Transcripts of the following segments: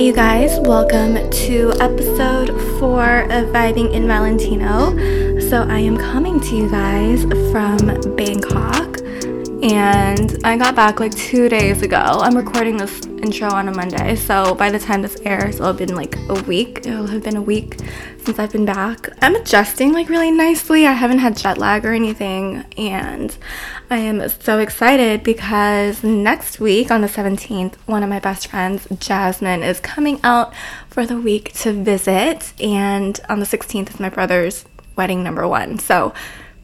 you guys, welcome to episode 4 of Vibing in Valentino. So I am coming to you guys from Bangkok, and I got back like 2 days ago. I'm recording this intro on a Monday, so by the time this airs it'll have been like a week. It'll have been a week since I've been back. I'm adjusting like really nicely. I haven't had jet lag or anything, and I am so excited because next week on the 17th, one of my best friends, Jasmine, is coming out for the week to visit, and on the 16th is my brother's wedding number one. So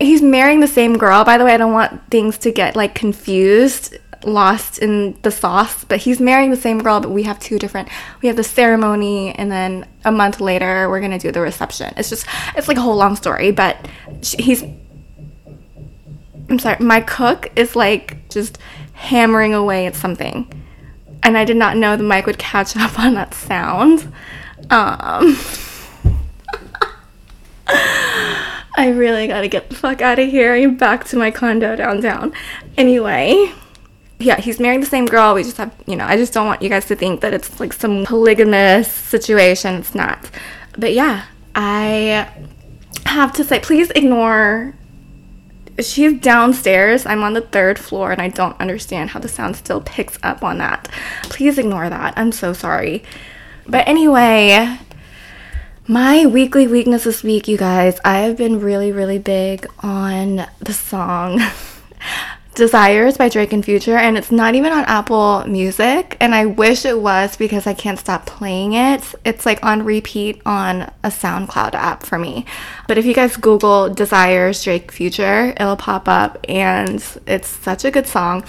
he's marrying the same girl, by the way. I don't want things to get like confused, lost in the sauce, but he's marrying the same girl, but we have the ceremony, and then a month later we're gonna do the reception. It's like a whole long story, but my cook is like just hammering away at something, and I did not know the mic would catch up on that sound. I really gotta get the fuck out of here and back to my condo downtown. Anyway, yeah, he's marrying the same girl. We just have, I just don't want you guys to think that it's like some polygamous situation. It's not. But yeah, I have to say, please ignore. She's downstairs. I'm on the 3rd floor, and I don't understand how the sound still picks up on that. Please ignore that. I'm so sorry. But anyway, my weekly weakness this week, you guys, I have been really, really big on the song Desires by Drake and Future, and it's not even on Apple Music, and I wish it was because I can't stop playing it. It's like on repeat on a SoundCloud app for me. But if you guys Google Desires Drake Future, it'll pop up, and it's such a good song.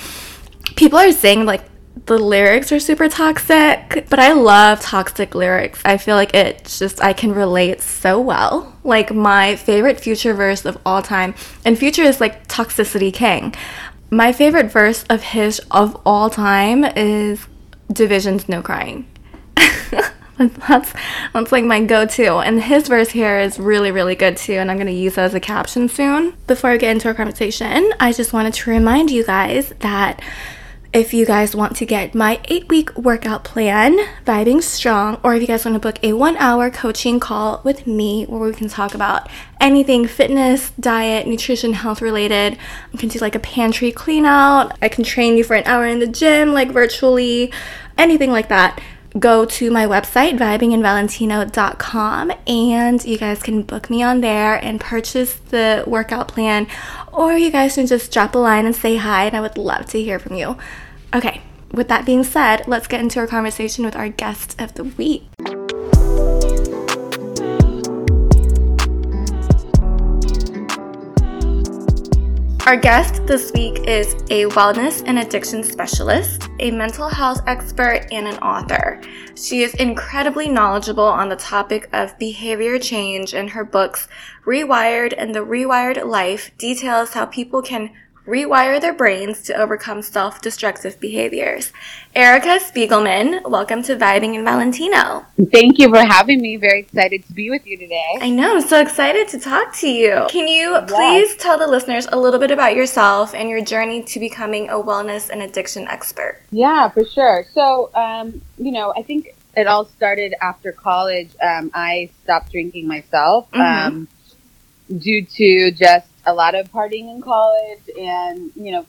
People are saying like the lyrics are super toxic, but I love toxic lyrics. I feel like it's just, I can relate so well. Like my favorite Future verse of all time, and Future is like toxicity king. My favorite verse of his of all time is Division's No Crying. That's like my go-to, and his verse here is really, really good too, and I'm gonna use that as a caption soon. Before I get into our conversation, I just wanted to remind you guys that if you guys want to get my 8-week workout plan, Vibing Strong, or if you guys want to book a 1-hour coaching call with me where we can talk about anything fitness, diet, nutrition, health related, I can do like a pantry clean out, I can train you for an hour in the gym, like virtually, anything like that, go to my website, vibinginvalentino.com, and you guys can book me on there and purchase the workout plan, or you guys can just drop a line and say hi, and I would love to hear from you. Okay, with that being said, let's get into our conversation with our guest of the week. Our guest this week is a wellness and addiction specialist, a mental health expert, and an author. She is incredibly knowledgeable on the topic of behavior change, and her books, Rewired and The Rewired Life, details how people can rewire their brains to overcome self-destructive behaviors. Erica Spiegelman, welcome to Vibing in Valentino. Thank you for having me. Very excited to be with you today. I know. I'm so excited to talk to you. Can you please tell the listeners a little bit about yourself and your journey to becoming a wellness and addiction expert? Yeah, for sure. So, I think it all started after college. I stopped drinking myself due to just a lot of partying in college and,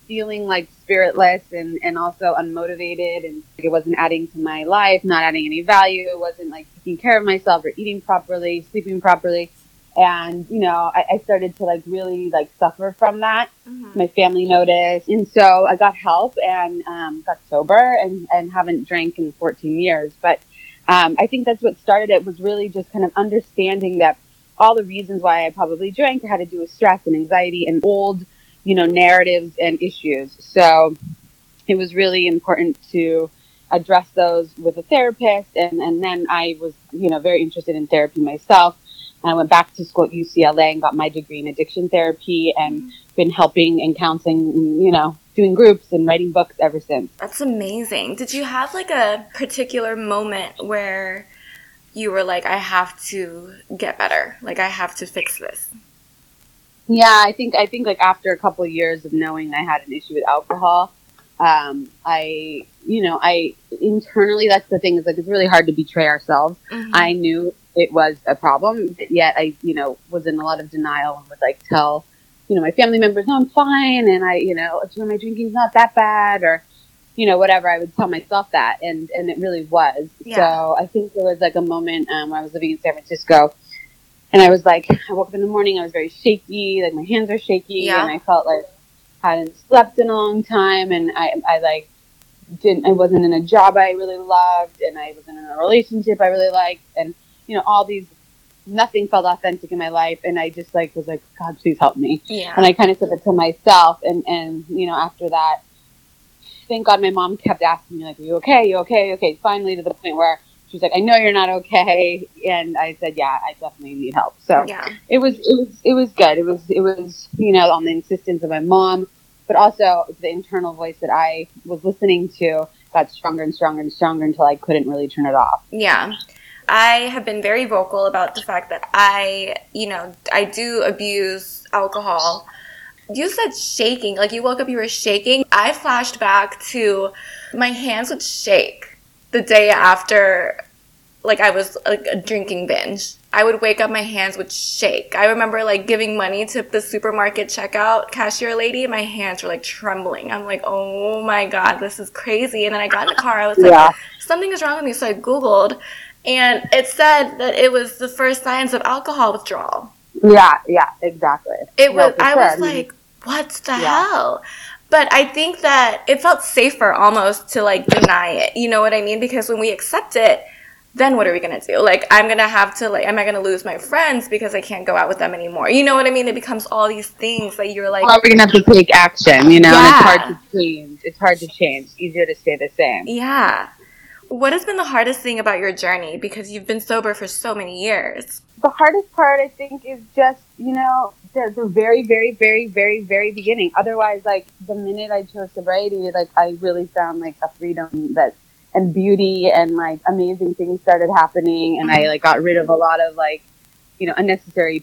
feeling like spiritless and also unmotivated, and it wasn't adding to my life, not adding any value. It wasn't like taking care of myself or eating properly, sleeping properly. And, I started to like really like suffer from that. Mm-hmm. My family noticed. And so I got help and got sober and haven't drank in 14 years. But I think that's what started it, was really just kind of understanding that all the reasons why I probably drank had to do with stress and anxiety and old, narratives and issues. So it was really important to address those with a therapist. And then I was, very interested in therapy myself. I went back to school at UCLA and got my degree in addiction therapy, and been helping and counseling, doing groups and writing books ever since. That's amazing. Did you have like a particular moment where you were like, I have to get better, like I have to fix this? Yeah, I think like after a couple of years of knowing I had an issue with alcohol, I internally, that's the thing, is like, it's really hard to betray ourselves. Mm-hmm. I knew it was a problem, but yet I, was in a lot of denial and would like tell, my family members, no, I'm fine. And I, my drinking's not that bad, or, whatever. I would tell myself that. And it really was. Yeah. So I think there was like a moment, when I was living in San Francisco, and I was like, I woke up in the morning, I was very shaky, like my hands were shaky, and I felt like I hadn't slept in a long time, and I wasn't in a job I really loved, and I wasn't in a relationship I really liked, and all these, nothing felt authentic in my life, and I just like was like, God, please help me. Yeah. And I kind of said it to myself, and after that, thank God my mom kept asking me like, are you okay? You okay? Okay. Finally, to the point where she's like, I know you're not okay, and I said, yeah, I definitely need help. So it was good. It was on the insistence of my mom, but also the internal voice that I was listening to got stronger and stronger and stronger until I couldn't really turn it off. Yeah, I have been very vocal about the fact that I do abuse alcohol. You said shaking, like you woke up, you were shaking. I flashed back to my hands would shake the day after, like, I was, like, a drinking binge. I would wake up, my hands would shake. I remember, like, giving money to the supermarket checkout cashier lady. My hands were, like, trembling. I'm like, oh, my God, this is crazy. And then I got in the car. I was like, something is wrong with me. So I Googled, and it said that it was the first signs of alcohol withdrawal. Yeah, exactly. It was. I was like, what the hell? But I think that it felt safer almost to, like, deny it. You know what I mean? Because when we accept it, then what are we going to do? Like, I'm going to have to, like, am I going to lose my friends because I can't go out with them anymore? You know what I mean? It becomes all these things that you're like. Well, we're going to have to take action, Yeah. And it's hard to change. It's easier to stay the same. Yeah. What has been the hardest thing about your journey? Because you've been sober for so many years. The hardest part, I think, is just, the very, very, very, very, very beginning. Otherwise, like, the minute I chose sobriety, like, I really found, like, a freedom that, and beauty, and, like, amazing things started happening, and I, like, got rid of a lot of, like, unnecessary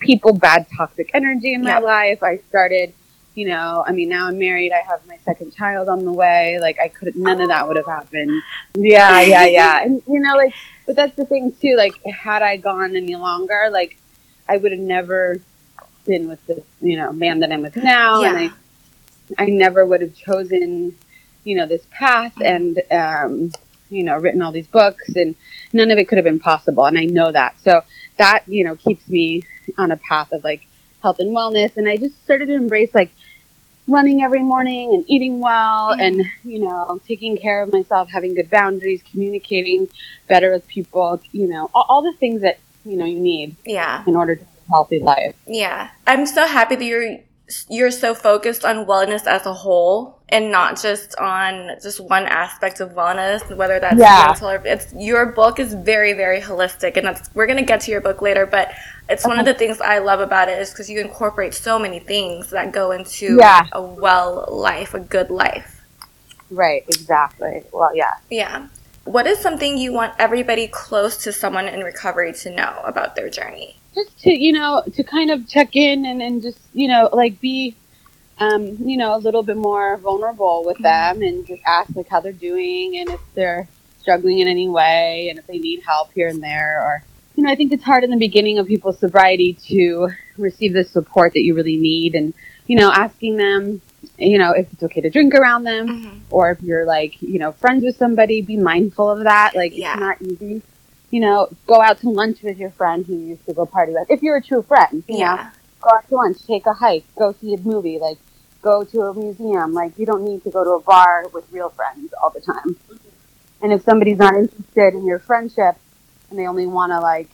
people, bad, toxic energy in my life. I started, now I'm married, I have my second child on the way, like, I couldn't, none of that would have happened. Yeah. And, but that's the thing, too, like, had I gone any longer, like, I would have never been with this, man that I'm with now. Yeah. And I never would have chosen, this path and, written all these books, and none of it could have been possible. And I know that. So that, keeps me on a path of like health and wellness. And I just started to embrace like running every morning and eating well and, taking care of myself, having good boundaries, communicating better with people, all the things that, you need in order to have a healthy life. Yeah. I'm so happy that you're so focused on wellness as a whole and not just on just one aspect of wellness, whether that's mental or your book is very, very holistic. And we're going to get to your book later, but it's one of the things I love about it is because you incorporate so many things that go into a well life, a good life. Right. Exactly. Well, yeah. Yeah. What is something you want everybody close to someone in recovery to know about their journey? Just to, to kind of check in and just, like be, a little bit more vulnerable with them and just ask like how they're doing and if they're struggling in any way and if they need help here and there. Or, I think it's hard in the beginning of people's sobriety to receive the support that you really need and, asking them, if it's okay to drink around them or if you're like, friends with somebody, be mindful of that. Like it's not easy, go out to lunch with your friend who you used to go party with. If you're a true friend, you know, go out to lunch, take a hike, go see a movie, like go to a museum. Like you don't need to go to a bar with real friends all the time. And if somebody's not interested in your friendship and they only want to like,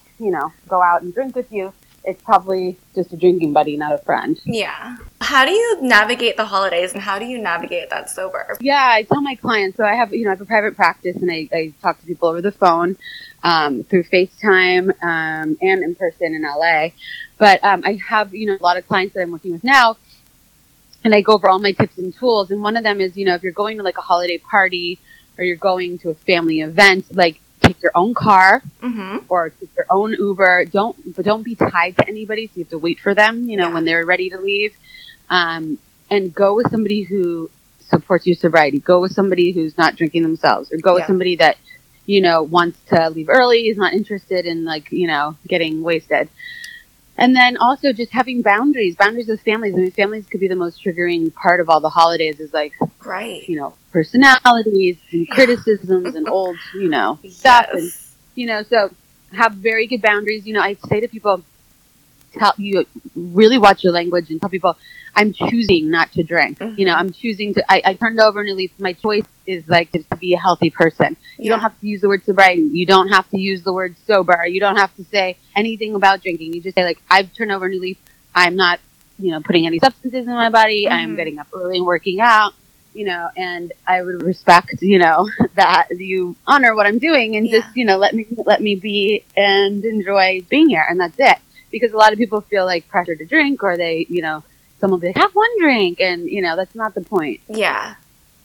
go out and drink with you, it's probably just a drinking buddy, not a friend. Yeah. How do you navigate the holidays and how do you navigate that sober? Yeah, I tell my clients. So I have, I have a private practice and I talk to people over the phone through FaceTime and in person in LA. But I have, a lot of clients that I'm working with now and I go over all my tips and tools. And one of them is, if you're going to like a holiday party or you're going to a family event, like, take your own car or take your own Uber. Don't be tied to anybody. So you have to wait for them, when they're ready to leave. And go with somebody who supports your sobriety. Go with somebody who's not drinking themselves, or go with somebody that, you know, wants to leave early, is not interested in, like, you know, getting wasted. And then also just having boundaries with families. I mean, families could be the most triggering part of all the holidays, is like, right, you know, personalities and criticisms and old, you know, stuff. And, you know, so have very good boundaries. You know, I say to people, really watch your language and tell people, I'm choosing not to drink. Mm-hmm. You know, I'm choosing to, I turned over and released. My choice is like to be a healthy person. You don't have to use the word sobriety. You don't have to use the word sober. You don't have to say anything about drinking. You just say, like, I've turned over a new leaf. I'm not, you know, putting any substances in my body. Mm-hmm. I'm getting up early and working out, you know, and I would respect, you know, that you honor what I'm doing, and just, you know, let me be and enjoy being here. And that's it. Because a lot of people feel like pressure to drink, or they, you know, someone will be like, have one drink. And, you know, that's not the point. Yeah.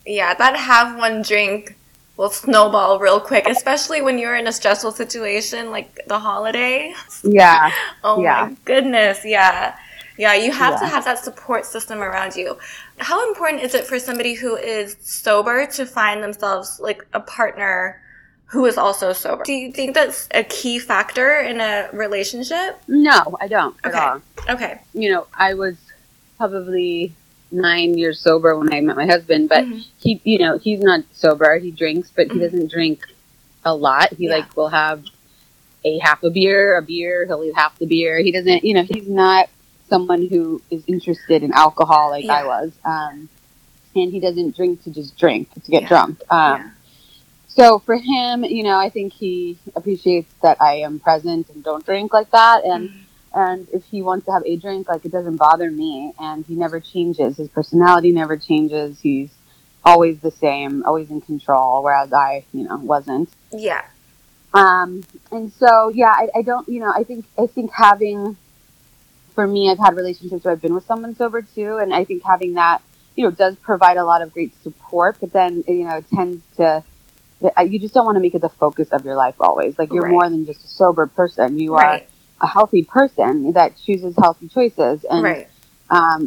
Yeah. That have one drink will snowball real quick, especially when you're in a stressful situation like the holiday. Yeah. My goodness. Yeah. Yeah. You have to have that support system around you. How important is it for somebody who is sober to find themselves like a partner who is also sober? Do you think that's a key factor in a relationship? No, I don't at all. Okay. You know, I was probably 9 years sober when I met my husband, but he, you know, he's not sober. He drinks, but he doesn't drink a lot. He like will have a beer, he'll leave half the beer. He doesn't, you know, he's not someone who is interested in alcohol like I was. And he doesn't drink to just drink, to get drunk. So for him, you know, I think he appreciates that I am present and don't drink like that. And if he wants to have a drink, like, it doesn't bother me. And he never changes. His personality never changes. He's always the same, always in control, whereas I, you know, wasn't. Yeah. And so, yeah, I don't, you know, I think having, for me, I've had relationships where I've been with someone sober too. And I think having that, you know, does provide a lot of great support, but then, you know, it tends to, you just don't want to make it the focus of your life always. Like, you're more than just a sober person. You are a healthy person that chooses healthy choices. And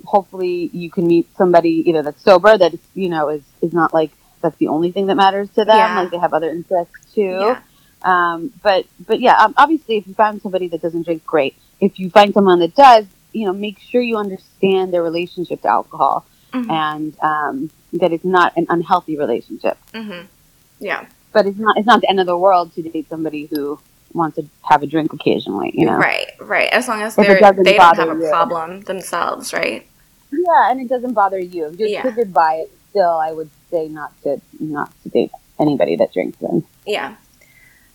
hopefully you can meet somebody, you know, that's sober, that, you know, is not like that's the only thing that matters to them. Yeah. Like, they have other interests too. Yeah. Obviously, if you find somebody that doesn't drink, great. If you find someone that does, you know, make sure you understand their relationship to alcohol and that it's not an unhealthy relationship. Mm-hmm. Yeah. But it's not the end of the world to date somebody who wants to have a drink occasionally, you know? Right, right. As long as they don't have a problem themselves, right? Yeah, and it doesn't bother you. If you're triggered by it, still, I would say not to date anybody that drinks them. Yeah.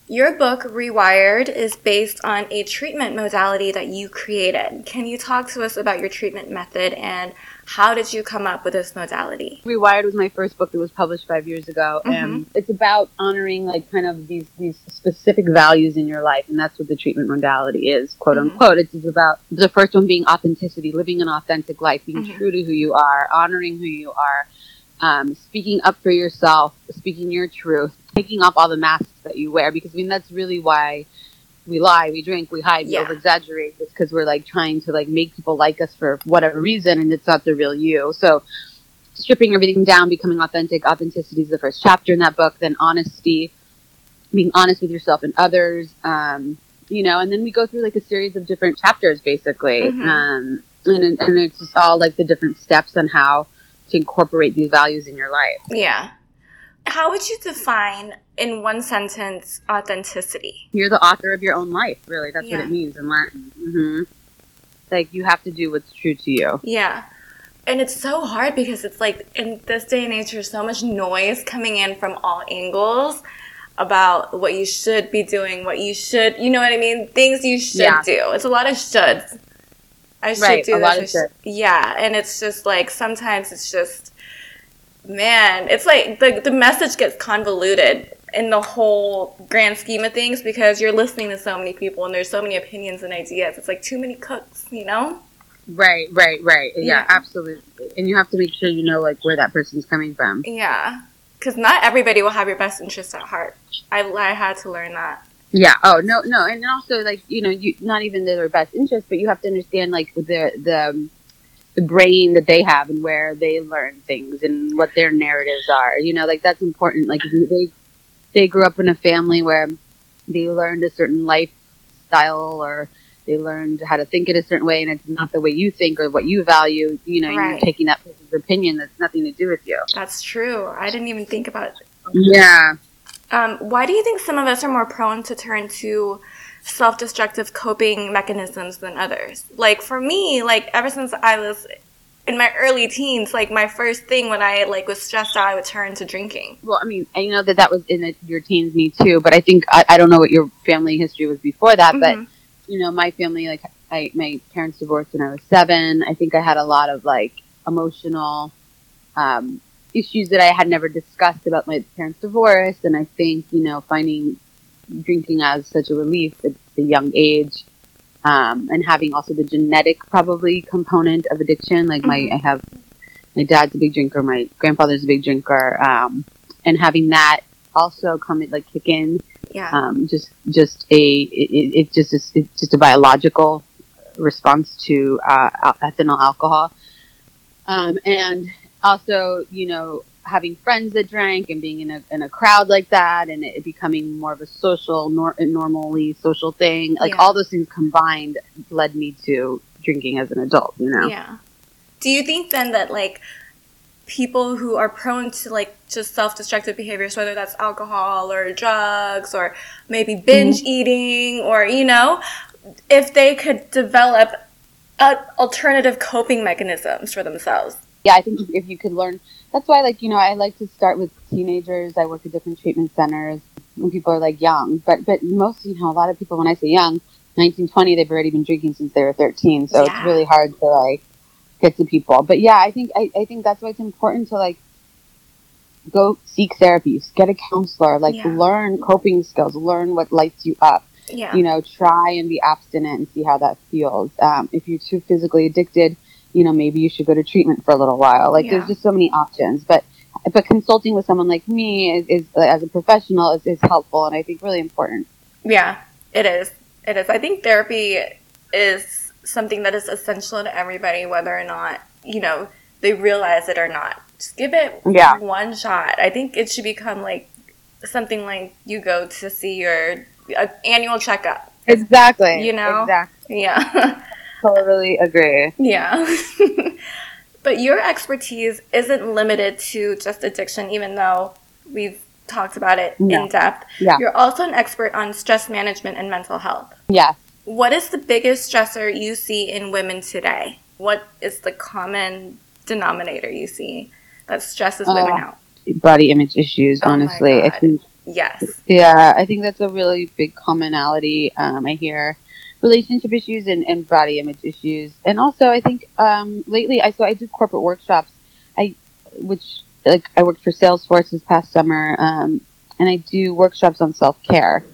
Your book, Rewired, is based on a treatment modality that you created. Can you talk to us about your treatment method, and how did you come up with this modality? Rewired was my first book that was published 5 years ago. And it's about honoring, like, kind of these specific values in your life. And that's what the treatment modality is, quote unquote. It's about the first one being authenticity, living an authentic life, being true to who you are, honoring who you are, speaking up for yourself, speaking your truth, taking off all the masks that you wear. Because, I mean, that's really why we lie, we drink, we hide, we over-exaggerate. It's because we're, like, trying to, like, make people like us for whatever reason, and it's not the real you. So stripping everything down, becoming authentic. Authenticity is the first chapter in that book. Then honesty, being honest with yourself and others, you know. And then we go through, like, a series of different chapters, basically. And it's just all, like, the different steps on how to incorporate these values in your life. Yeah. How would you define, in one sentence, authenticity? You're the author of your own life, really. That's what it means in Latin. Like, you have to do what's true to you. Yeah. And it's so hard, because it's like, in this day and age, there's so much noise coming in from all angles about what you should be doing, what you should, you know what I mean? Things you should do. It's a lot of shoulds. I should do this. Yeah. And it's just like, sometimes it's just, man, it's like the message gets convoluted in the whole grand scheme of things, because you're listening to so many people and there's so many opinions and ideas. It's like too many cooks, you know? Right. Yeah, absolutely. And you have to make sure you know, like, where that person's coming from. Yeah, because not everybody will have your best interest at heart. I had to learn that. Yeah. Oh, no. And also, like, you know, not even their best interest, but you have to understand, like, the the brain that they have and where they learn things and what their narratives are. You know, like, that's important. Like, they grew up in a family where they learned a certain lifestyle, or they learned how to think in a certain way, and it's not the way you think or what you value, you know, right. You're taking that person's opinion that's nothing to do with you. That's true. I didn't even think about it. Yeah. Why do you think some of us are more prone to turn to self-destructive coping mechanisms than others? Like, for me, like, ever since I was in my early teens, like, my first thing when I, like, was stressed out, I would turn to drinking. Well, I mean, I know that was in your teens, me too, but I think, I don't know what your family history was before that, mm-hmm. but... You know, my family, like, my parents divorced when I was 7. I think I had a lot of, like, emotional issues that I had never discussed about my parents' divorce. And I think, you know, finding drinking as such a relief at a young age, and having also the genetic, probably, component of addiction. Like, my dad's a big drinker, my grandfather's a big drinker, and having that also come, like, kick in. Yeah. It's just a biological response to ethanol alcohol, and also, you know, having friends that drank and being in a crowd like that, and it becoming more of a social, normally social thing. Like, yeah. All those things combined led me to drinking as an adult. You know. Yeah. Do you think then that, like, people who are prone to, like, just self-destructive behaviors, whether that's alcohol or drugs or maybe binge eating, or, you know, if they could develop alternative coping mechanisms for themselves? Yeah, I think if you could learn, that's why, like, you know, I like to start with teenagers. I work at different treatment centers when people are, like, young, but most, you know, a lot of people, when I say young, 19, 20, they've already been drinking since they were 13. So yeah. It's really hard to, like, get to people. But yeah, I think that's why it's important to, like, go seek therapy, get a counselor, like, yeah. Learn coping skills, learn what lights you up, yeah. You know, try and be abstinent and see how that feels. If you're too physically addicted, you know, maybe you should go to treatment for a little while. Like, yeah. There's just so many options, but consulting with someone like me is as a professional is helpful, and I think really important. Yeah, it is. I think therapy is something that is essential to everybody, whether or not, you know, they realize it or not. Just give it one shot. I think it should become, like, something like you go to see your annual checkup. Exactly. You know? Exactly. Yeah. Totally agree. Yeah. But your expertise isn't limited to just addiction, even though we've talked about it in depth. Yeah. You're also an expert on stress management and mental health. Yes. What is the biggest stressor you see in women today? What is the common denominator you see that stresses women out? Body image issues, honestly. I think, yes. Yeah, I think that's a really big commonality. I hear relationship issues and body image issues. And also, I think lately, I do corporate workshops, I worked for Salesforce this past summer, and I do workshops on self-care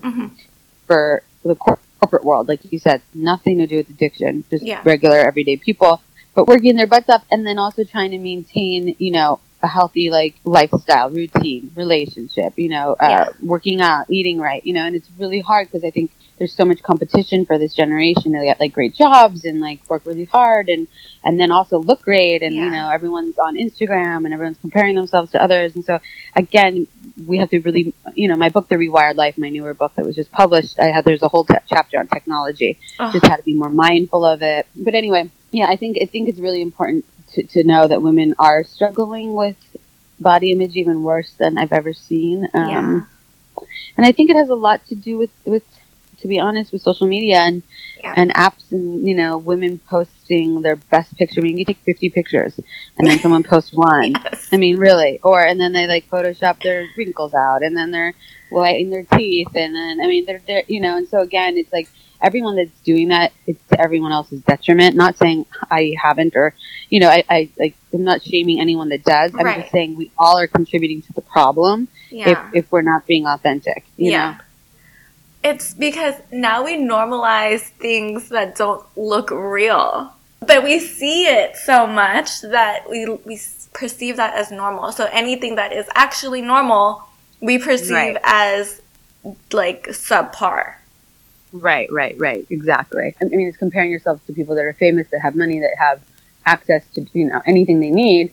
for the corporate world, like you said, nothing to do with addiction, just regular everyday people, but working their butts up, and then also trying to maintain, you know, a healthy, like, lifestyle, routine, relationship, you know, working out, eating right, you know. And it's really hard because I think there's so much competition for this generation. They got, like, great jobs and, like, work really hard and then also look great, and you know, everyone's on Instagram and everyone's comparing themselves to others. And so, again, we have to really, you know, my book, The Rewired Life, my newer book that was just published, there's a whole chapter on technology, just how to be more mindful of it. But anyway, yeah, I think it's really important to know that women are struggling with body image even worse than I've ever seen. And I think it has a lot to do with, to be honest, with social media and apps, and, you know, women posting their best picture. I mean, you take 50 pictures and then someone posts one. Yes. I mean, really. And then they, like, Photoshop their wrinkles out, and then they're whitening their teeth, and then, I mean, they're, you know. And so, again, it's like everyone that's doing that, it's to everyone else's detriment. Not saying I haven't, or, you know, I'm not shaming anyone that does. I'm just saying we all are contributing to the problem if we're not being authentic, you know. It's because now we normalize things that don't look real, but we see it so much that we perceive that as normal. So anything that is actually normal, we perceive as, like, subpar. Right. Exactly. I mean, it's comparing yourself to people that are famous, that have money, that have access to, you know, anything they need.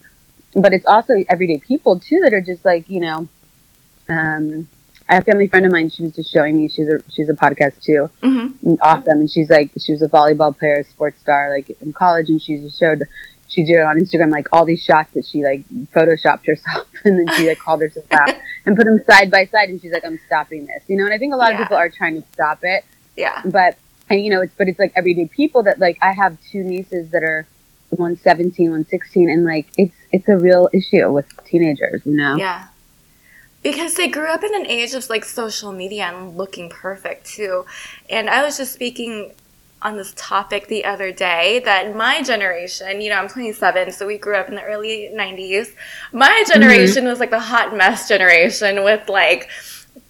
But it's also everyday people too that are just like, you know, I have a family friend of mine. She was just showing me. She's a podcast too. Mm-hmm. Awesome. And she's like, she was a volleyball player, sports star, like in college. And she just showed, she did it on Instagram, like all these shots that she like photoshopped herself. And then she like called herself out and put them side by side. And she's like, I'm stopping this, you know? And I think a lot of people are trying to stop it. Yeah. But, and you know, it's, but it's like everyday people that like, I have two nieces that are, one's 17, one's 16. And like, it's a real issue with teenagers, you know? Yeah. Because they grew up in an age of, like, social media and looking perfect, too. And I was just speaking on this topic the other day that my generation, you know, I'm 27, so we grew up in the early 90s. My generation was, like, the hot mess generation with, like,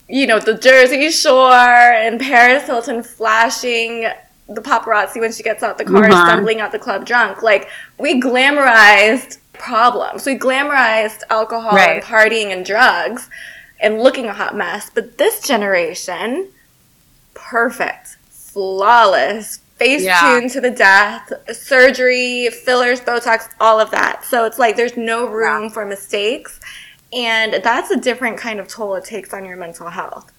you know, the Jersey Shore and Paris Hilton flashing the paparazzi when she gets out the car stumbling out the club drunk. Like, we glamorized problems. We glamorized alcohol and partying and drugs and looking a hot mess. But this generation, perfect, flawless, face tuned to the death, surgery, fillers, Botox, all of that. So it's like there's no room for mistakes. And that's a different kind of toll it takes on your mental health.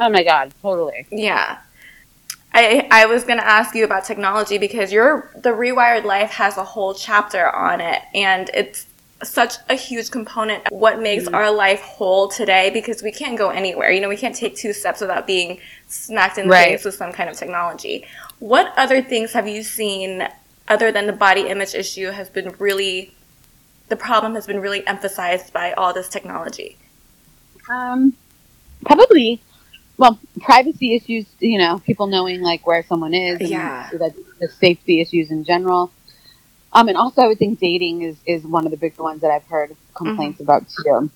Oh my God, totally. Yeah. I was going to ask you about technology because the Rewired Life has a whole chapter on it, and it's such a huge component of what makes our life whole today, because we can't go anywhere. You know, we can't take two steps without being smacked in the face with some kind of technology. What other things have you seen other than the body image issue has been really – the problem has been really emphasized by all this technology? Probably – well, privacy issues, you know, people knowing, like, where someone is. And the safety issues in general. And also I would think dating is one of the big ones that I've heard complaints about, too.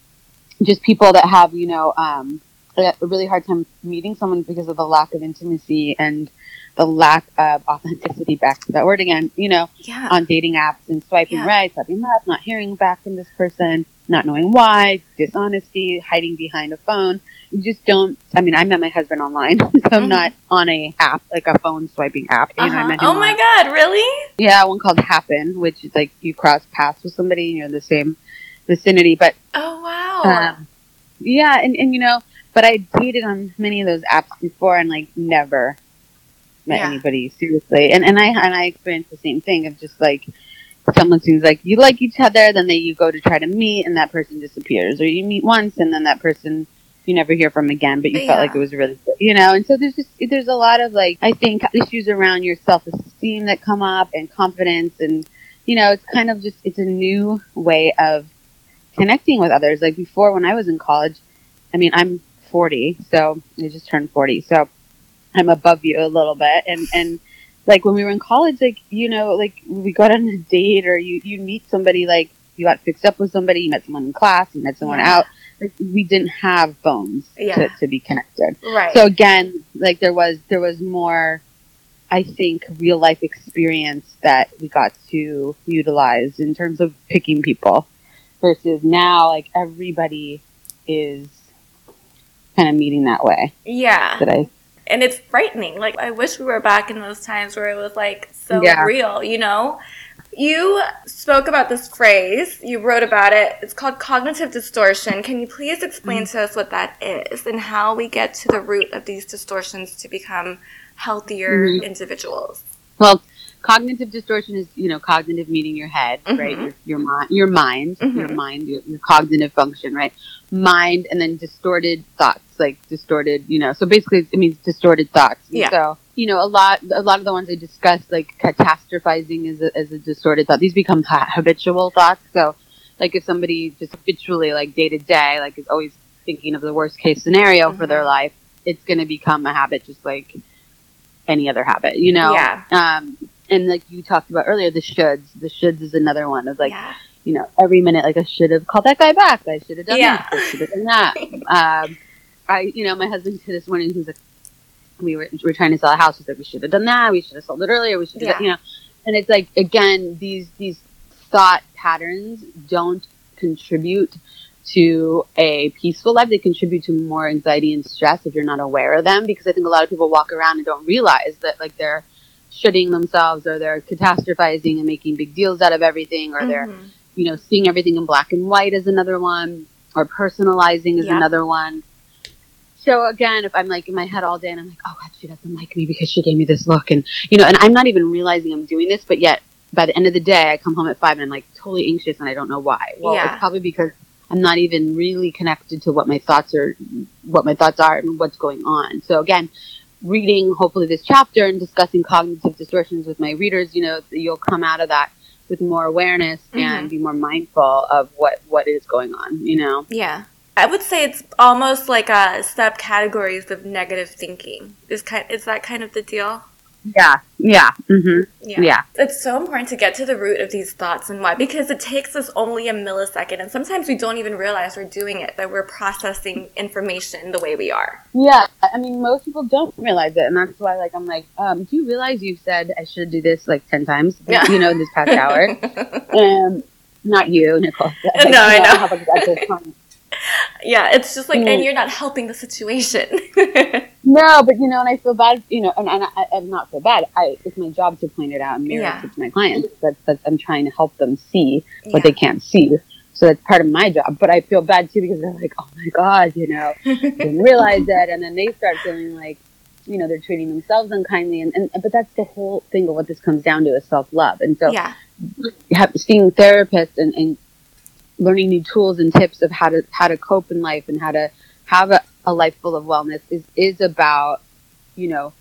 Just people that have, you know, a really hard time meeting someone because of the lack of intimacy and the lack of authenticity, back to that word again, you know, on dating apps and swiping right, swiping left, not hearing back from this person, not knowing why, dishonesty, hiding behind a phone. You just don't, I mean, I met my husband online, so I'm not on a app, like a phone swiping app. You know, I met him my God, really? Yeah, one called Happen, which is like you cross paths with somebody and you're in the same vicinity. But yeah, and you know, but I dated on many of those apps before and like never met anybody seriously. And I experienced the same thing of just like, someone seems like you like each other, then you go to try to meet and that person disappears, or you meet once and then that person you never hear from again, but you felt like it was really, you know. And so there's a lot of like, I think, issues around your self-esteem that come up and confidence, and you know, it's kind of just, it's a new way of connecting with others. Like before, when I was in college, I mean, I'm 40, so I just turned 40, so I'm above you a little bit, and like when we were in college, like, you know, like we got on a date or you meet somebody, like you got fixed up with somebody, you met someone in class, you met someone out. Like, we didn't have phones to be connected. Right. So again, like there was more, I think, real life experience that we got to utilize in terms of picking people, versus now like everybody is kind of meeting that way. Yeah. And it's frightening. Like, I wish we were back in those times where it was, like, so real, you know? You spoke about this phrase. You wrote about it. It's called cognitive distortion. Can you please explain to us what that is and how we get to the root of these distortions to become healthier individuals? Well, cognitive distortion is, you know, cognitive meaning your head, right? Your mind, your cognitive function, right? Mind, and then distorted thoughts, like distorted, you know, so basically it means distorted thoughts. Yeah. And so, you know, a lot of the ones I discussed, like catastrophizing is a distorted thought. These become habitual thoughts. So like if somebody just habitually, like day to day, like is always thinking of the worst case scenario for their life, it's going to become a habit, just like any other habit, you know? Yeah. And like you talked about earlier, the shoulds is another one of like, you know, every minute, like I should have called that guy back. I should have done that. I should have done that. You know, my husband did this morning, he's like, we were trying to sell a house. He's like, we should have done that. We should have sold it earlier. We should have, you know, and it's like, again, these thought patterns don't contribute to a peaceful life. They contribute to more anxiety and stress if you're not aware of them, because I think a lot of people walk around and don't realize that like they're shitting themselves, or they're catastrophizing and making big deals out of everything, or they're, you know, seeing everything in black and white is another one, or personalizing is another one. So again, if I'm like in my head all day and I'm like, oh God, she doesn't like me because she gave me this look, and you know, and I'm not even realizing I'm doing this, but yet by the end of the day I come home at 5 and I'm like totally anxious and I don't know why. Well, it's probably because I'm not even really connected to what my thoughts are and what's going on. So again, reading hopefully this chapter and discussing cognitive distortions with my readers, you know, you'll come out of that with more awareness and be more mindful of what is going on, you know? Yeah. I would say it's almost like subcategories of negative thinking. Is that kind of the deal? Yeah. Yeah. Mm-hmm. Yeah. Yeah. It's so important to get to the root of these thoughts and why, because it takes us only a millisecond, and sometimes we don't even realize we're doing it, that we're processing information the way we are. Yeah. I mean, most people don't realize it, and that's why, like, I'm like, do you realize you've said I should do this like 10 times, you know, in this past hour? Not you, Nicole. Like, no, I know. How about this time? Yeah, it's just like, and you're not helping the situation. No, but you know, and I feel bad, you know, and I not feel bad. It's my job to point it out and mirror it to my clients. That's I'm trying to help them see what they can't see. So that's part of my job. But I feel bad too, because they're like, oh my God, you know, didn't realize that. And then they start feeling like, you know, they're treating themselves unkindly. But that's the whole thing of what this comes down to is self-love. And so seeing therapists and learning new tools and tips of how to cope in life and how to have a life full of wellness is about, you know,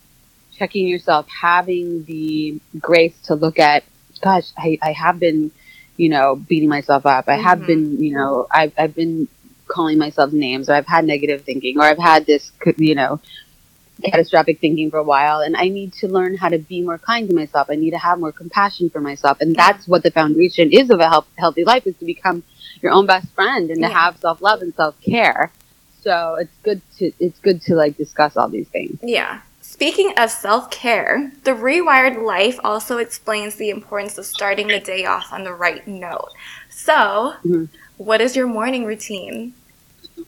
checking yourself, having the grace to look at, gosh, I have been, you know, beating myself up. I have been, you know, I've been calling myself names, or I've had negative thinking, or I've had this, you know, catastrophic thinking for a while. And I need to learn how to be more kind to myself. I need to have more compassion for myself. And that's what the foundation is of a healthy life, is to become your own best friend and to have self-love and self-care. So it's good to like discuss all these things. Yeah. Speaking of self-care, The Rewired Life also explains the importance of starting the day off on the right note. So what is your morning routine?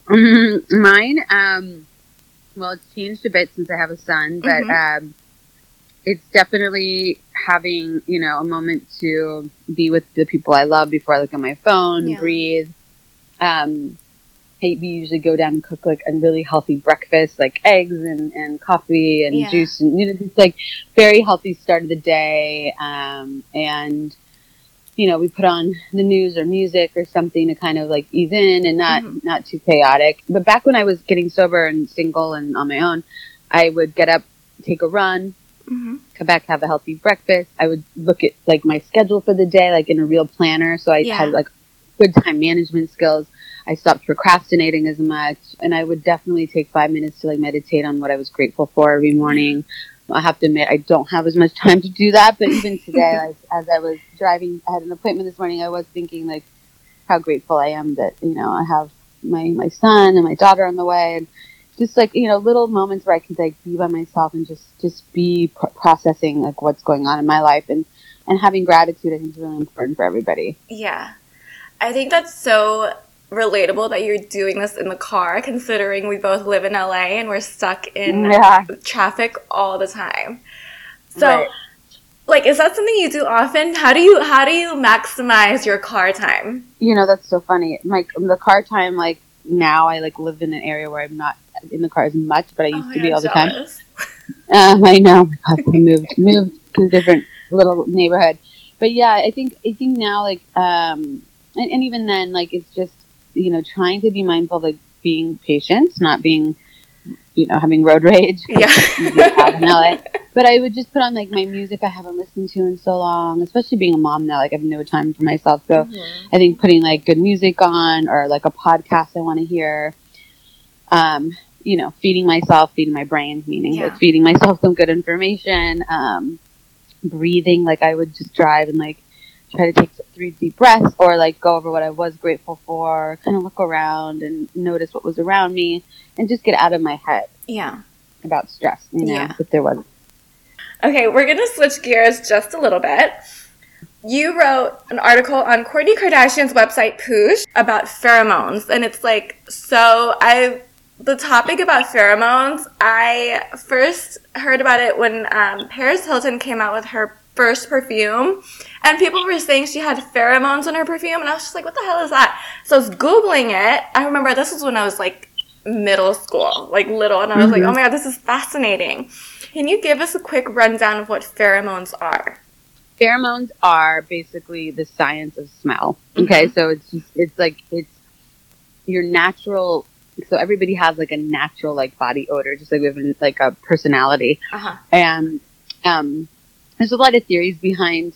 Mine, well, it's changed a bit since I have a son, but it's definitely having, you know, a moment to be with the people I love before I look at my phone, breathe. We usually go down and cook like a really healthy breakfast, like eggs and coffee and juice, and you know, it's like very healthy start of the day. And you know, we put on the news or music or something to kind of like ease in and not too chaotic. But back when I was getting sober and single and on my own, I would get up, take a run, come back, have a healthy breakfast. I would look at like my schedule for the day, like in a real planner. So I had like good time management skills. I stopped procrastinating as much, and I would definitely take 5 minutes to like meditate on what I was grateful for every morning. I have to admit, I don't have as much time to do that, but even today, as I was driving, I had an appointment this morning, I was thinking like how grateful I am that, you know, I have my son and my daughter on the way, and just like, you know, little moments where I can like be by myself and just be processing like what's going on in my life, and having gratitude, I think, is really important for everybody. Yeah. I think that's so relatable that you're doing this in the car, considering we both live in LA and we're stuck in traffic all the time. So like, is that something you do often? How do you maximize your car time? You know, that's so funny. The car time, like now I like live in an area where I'm not in the car as much, but I used to be all jealous. The time. I know. Oh my God, we moved to a different little neighborhood. But yeah, I think now like and even then, like, it's just, you know, trying to be mindful of like being patient, not being, you know, having road rage. Yeah. But I would just put on like my music I haven't listened to in so long, especially being a mom now, like I have no time for myself. So I think putting like good music on, or like a podcast I want to hear, you know, feeding my brain, meaning like feeding myself some good information, breathing, like I would just drive and like try to take 3 deep breaths, or like go over what I was grateful for, kind of look around and notice what was around me, and just get out of my head about stress, you know, if there was. Okay, we're going to switch gears just a little bit. You wrote an article on Kourtney Kardashian's website, Poosh, about pheromones, and it's like, so I the topic about pheromones, I first heard about it when Paris Hilton came out with her first perfume, and people were saying she had pheromones in her perfume, and I was just like, what the hell is that? So I was Googling it. I remember this was when I was like middle school, like little, and I was like, oh my God, this is fascinating. Can you give us a quick rundown of what pheromones are? Pheromones are basically the science of smell. Okay, so it's just, it's like, it's your natural. So everybody has like a natural like body odor, just like we have like a personality. And there's a lot of theories behind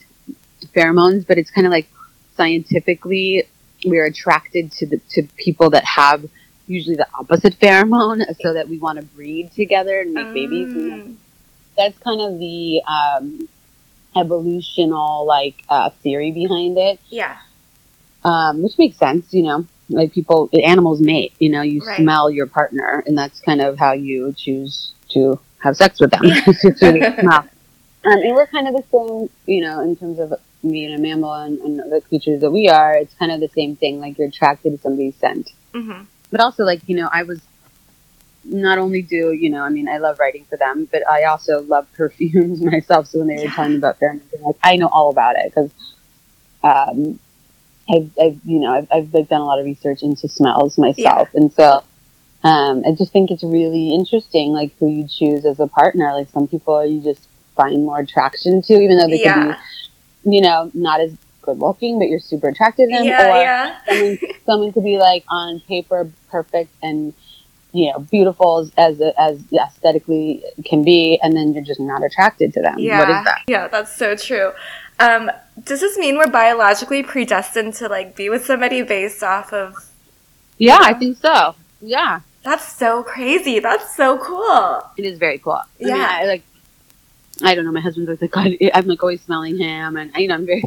pheromones, but it's kind of like scientifically we're attracted to the to people that have usually the opposite pheromone, so that we want to breed together and make babies. And that's kind of the evolutional like theory behind it. Which makes sense, you know. Like people, animals mate, you know, you smell your partner, and that's kind of how you choose to have sex with them. And we're kind of the same, you know, in terms of being a mammal and the creatures that we are. It's kind of the same thing, like you're attracted to somebody's scent. But also, like, you know, I was not only do, you know, I mean, I love writing for them, but I also love perfumes myself. So when they were talking about pheromones, like, I know all about it because, I've done a lot of research into smells myself. And so, I just think it's really interesting, like who you choose as a partner. Like some people you just find more attraction to, even though they can be, you know, not as good looking, but you're super attracted to them. Someone could be like on paper, perfect and, you know, beautiful as aesthetically can be. And then you're just not attracted to them. What is that? Yeah, that's so true. Does this mean we're biologically predestined to like be with somebody based off of? You know? I think so. Yeah. That's so crazy. That's so cool. It is very cool. Yeah. I mean, I don't know. My husband's always like, God, I'm like always smelling him, and you know, I'm very.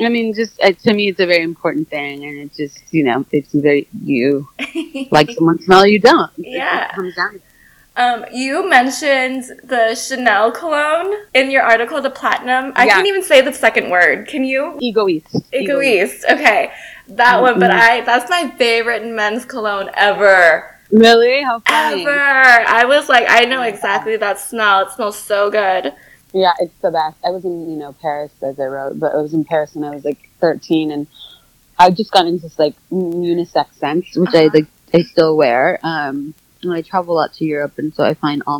I mean, just to me, it's a very important thing, and it just, you know, it's either you like someone smell or you don't. It comes down to it. You mentioned the Chanel cologne in your article, the platinum. I can't even say the second word. Can you? Egoist. Okay. That one, but that's my favorite men's cologne ever. Really? How funny. Ever. I was like, I know exactly that smell. It smells so good. Yeah, it's the best. I was in, you know, Paris as I wrote, but I was in Paris when I was like 13 and I just got into this like unisex scents, which I still wear. I travel a lot to Europe, and so I find a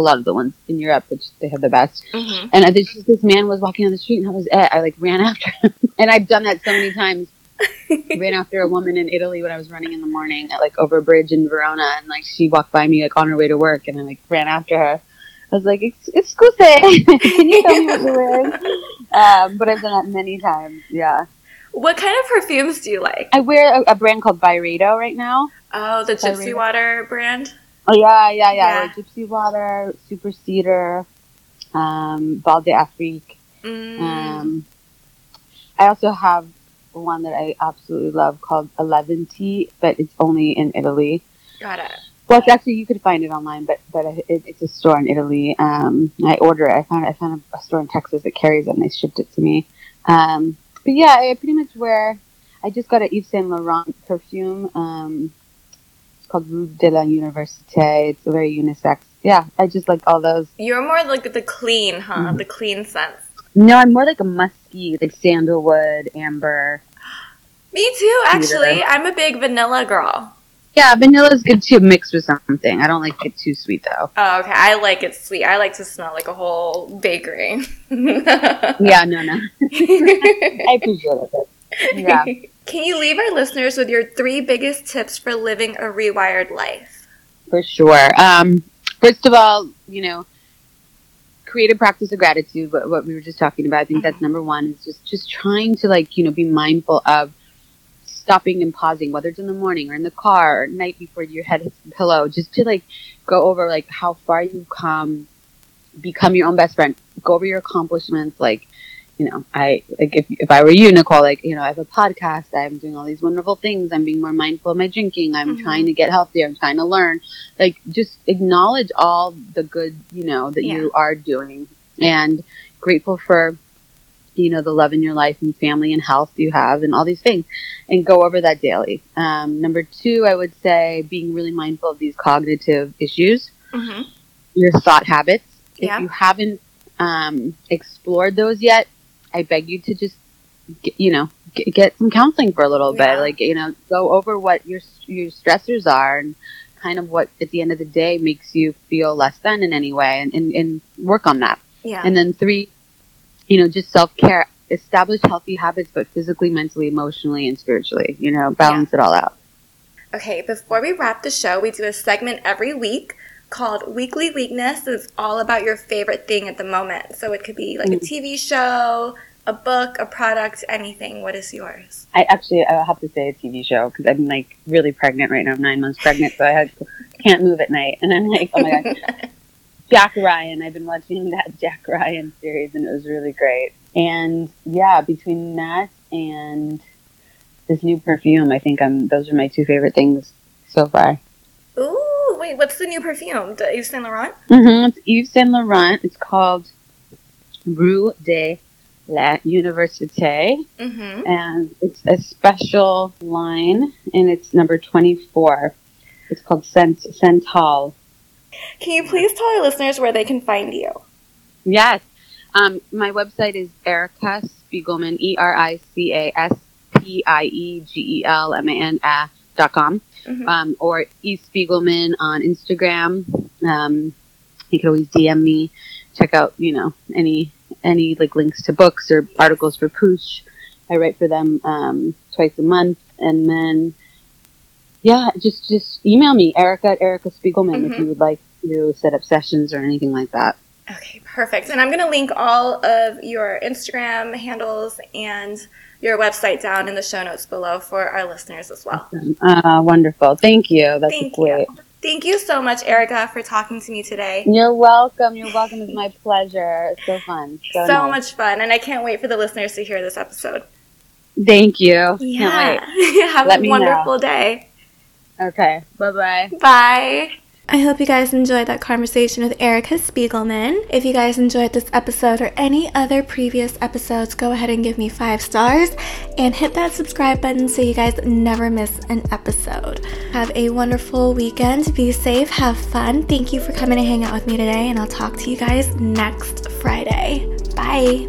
lot of the ones in Europe, which they have the best. And this man was walking on the street, and that was it. I like ran after him, and I've done that so many times. Ran after a woman in Italy when I was running in the morning at like over a bridge in Verona, and like she walked by me like on her way to work, and I like ran after her. I was like, "Excuse me, can you tell me what you're wearing?" But I've done that many times. Yeah. What kind of perfumes do you like? I wear a brand called Byredo right now. Oh, the Gypsy Water brand? Oh, yeah. Like Gypsy Water, Super Cedar, Bal de Afrique. I also have one that I absolutely love called Eleventy, but it's only in Italy. Got it. Well, it's actually, you could find it online, but it's a store in Italy. I order it. I found a store in Texas that carries it, and they shipped it to me. But yeah, I pretty much wear... I just got a Yves Saint Laurent perfume. It's called Rouge de la Université. It's very unisex. Yeah, I just like all those. You're more like the clean, huh? The clean scent. No, I'm more like a musky, like sandalwood, amber. Me too, actually. Cedar. I'm a big vanilla girl. Yeah, vanilla's good too, mixed with something. I don't like it too sweet, though. Oh, okay. I like it sweet. I like to smell like a whole bakery. Yeah, no. I appreciate it. Yeah. Can you leave our listeners with your 3 biggest tips for living a rewired life? For sure. First of all, you know, create a practice of gratitude, what we were just talking about. I think that's number one. It's just trying to, like, you know, be mindful of stopping and pausing, whether it's in the morning or in the car or night before your head hits the pillow, just to, like, go over, like, how far you've come, become your own best friend, go over your accomplishments, like, you know, I like if I were you, Nicole, like, you know, I have a podcast, I'm doing all these wonderful things, I'm being more mindful of my drinking, I'm trying to get healthier, I'm trying to learn. Like, just acknowledge all the good, you know, that you are doing, and grateful for you know, the love in your life and family and health you have and all these things, and go over that daily. Number two, I would say being really mindful of these cognitive issues, mm-hmm. your thought habits. Yeah. If you haven't explored those yet, I beg you to just, get some counseling for a little bit. Like, go over what your stressors are and kind of what at the end of the day makes you feel less than in any way, and work on that. Yeah. And then three, just self-care, establish healthy habits, but physically, mentally, emotionally, and spiritually, balance it all out. Okay. Before we wrap the show, we do a segment every week called Weekly Weakness. It's all about your favorite thing at the moment. So it could be like a TV show, a book, a product, anything. What is yours? I have to say a TV show, because I'm like really pregnant right now. I'm 9 months pregnant, so can't move at night. And I'm like, oh my God. Jack Ryan. I've been watching that Jack Ryan series, and it was really great. And yeah, between that and this new perfume, I think those are my two favorite things so far. Ooh, wait, what's the new perfume? The Yves Saint Laurent? Mm-hmm. It's Yves Saint Laurent. It's called Rouge de La Université, mm-hmm. and it's a special line, and it's number 24. It's called Santal. Can you please tell our listeners where they can find you? Yes. My website is Erica Spiegelman, EricaSpiegelman.com, or eSpiegelman on Instagram. You can always DM me. Check out, any like links to books or articles for Poosh. I write for them twice a month, and then just email me, Erica@EricaSpiegelman, if you would like to set up sessions or anything like that. Okay, perfect. And I'm going to link all of your Instagram handles and your website down in the show notes below for our listeners as well. Awesome. Wonderful. Thank you. Thank you so much, Erica, for talking to me today. You're welcome. It's my pleasure. It's so fun. So much fun. And I can't wait for the listeners to hear this episode. Thank you. Yeah. Can't wait. Have a wonderful day. Okay. Bye-bye. Bye. I hope you guys enjoyed that conversation with Erica Spiegelman. If you guys enjoyed this episode or any other previous episodes, go ahead and give me 5 stars and hit that subscribe button so you guys never miss an episode. Have a wonderful weekend. Be safe. Have fun. Thank you for coming to hang out with me today, and I'll talk to you guys next Friday. Bye.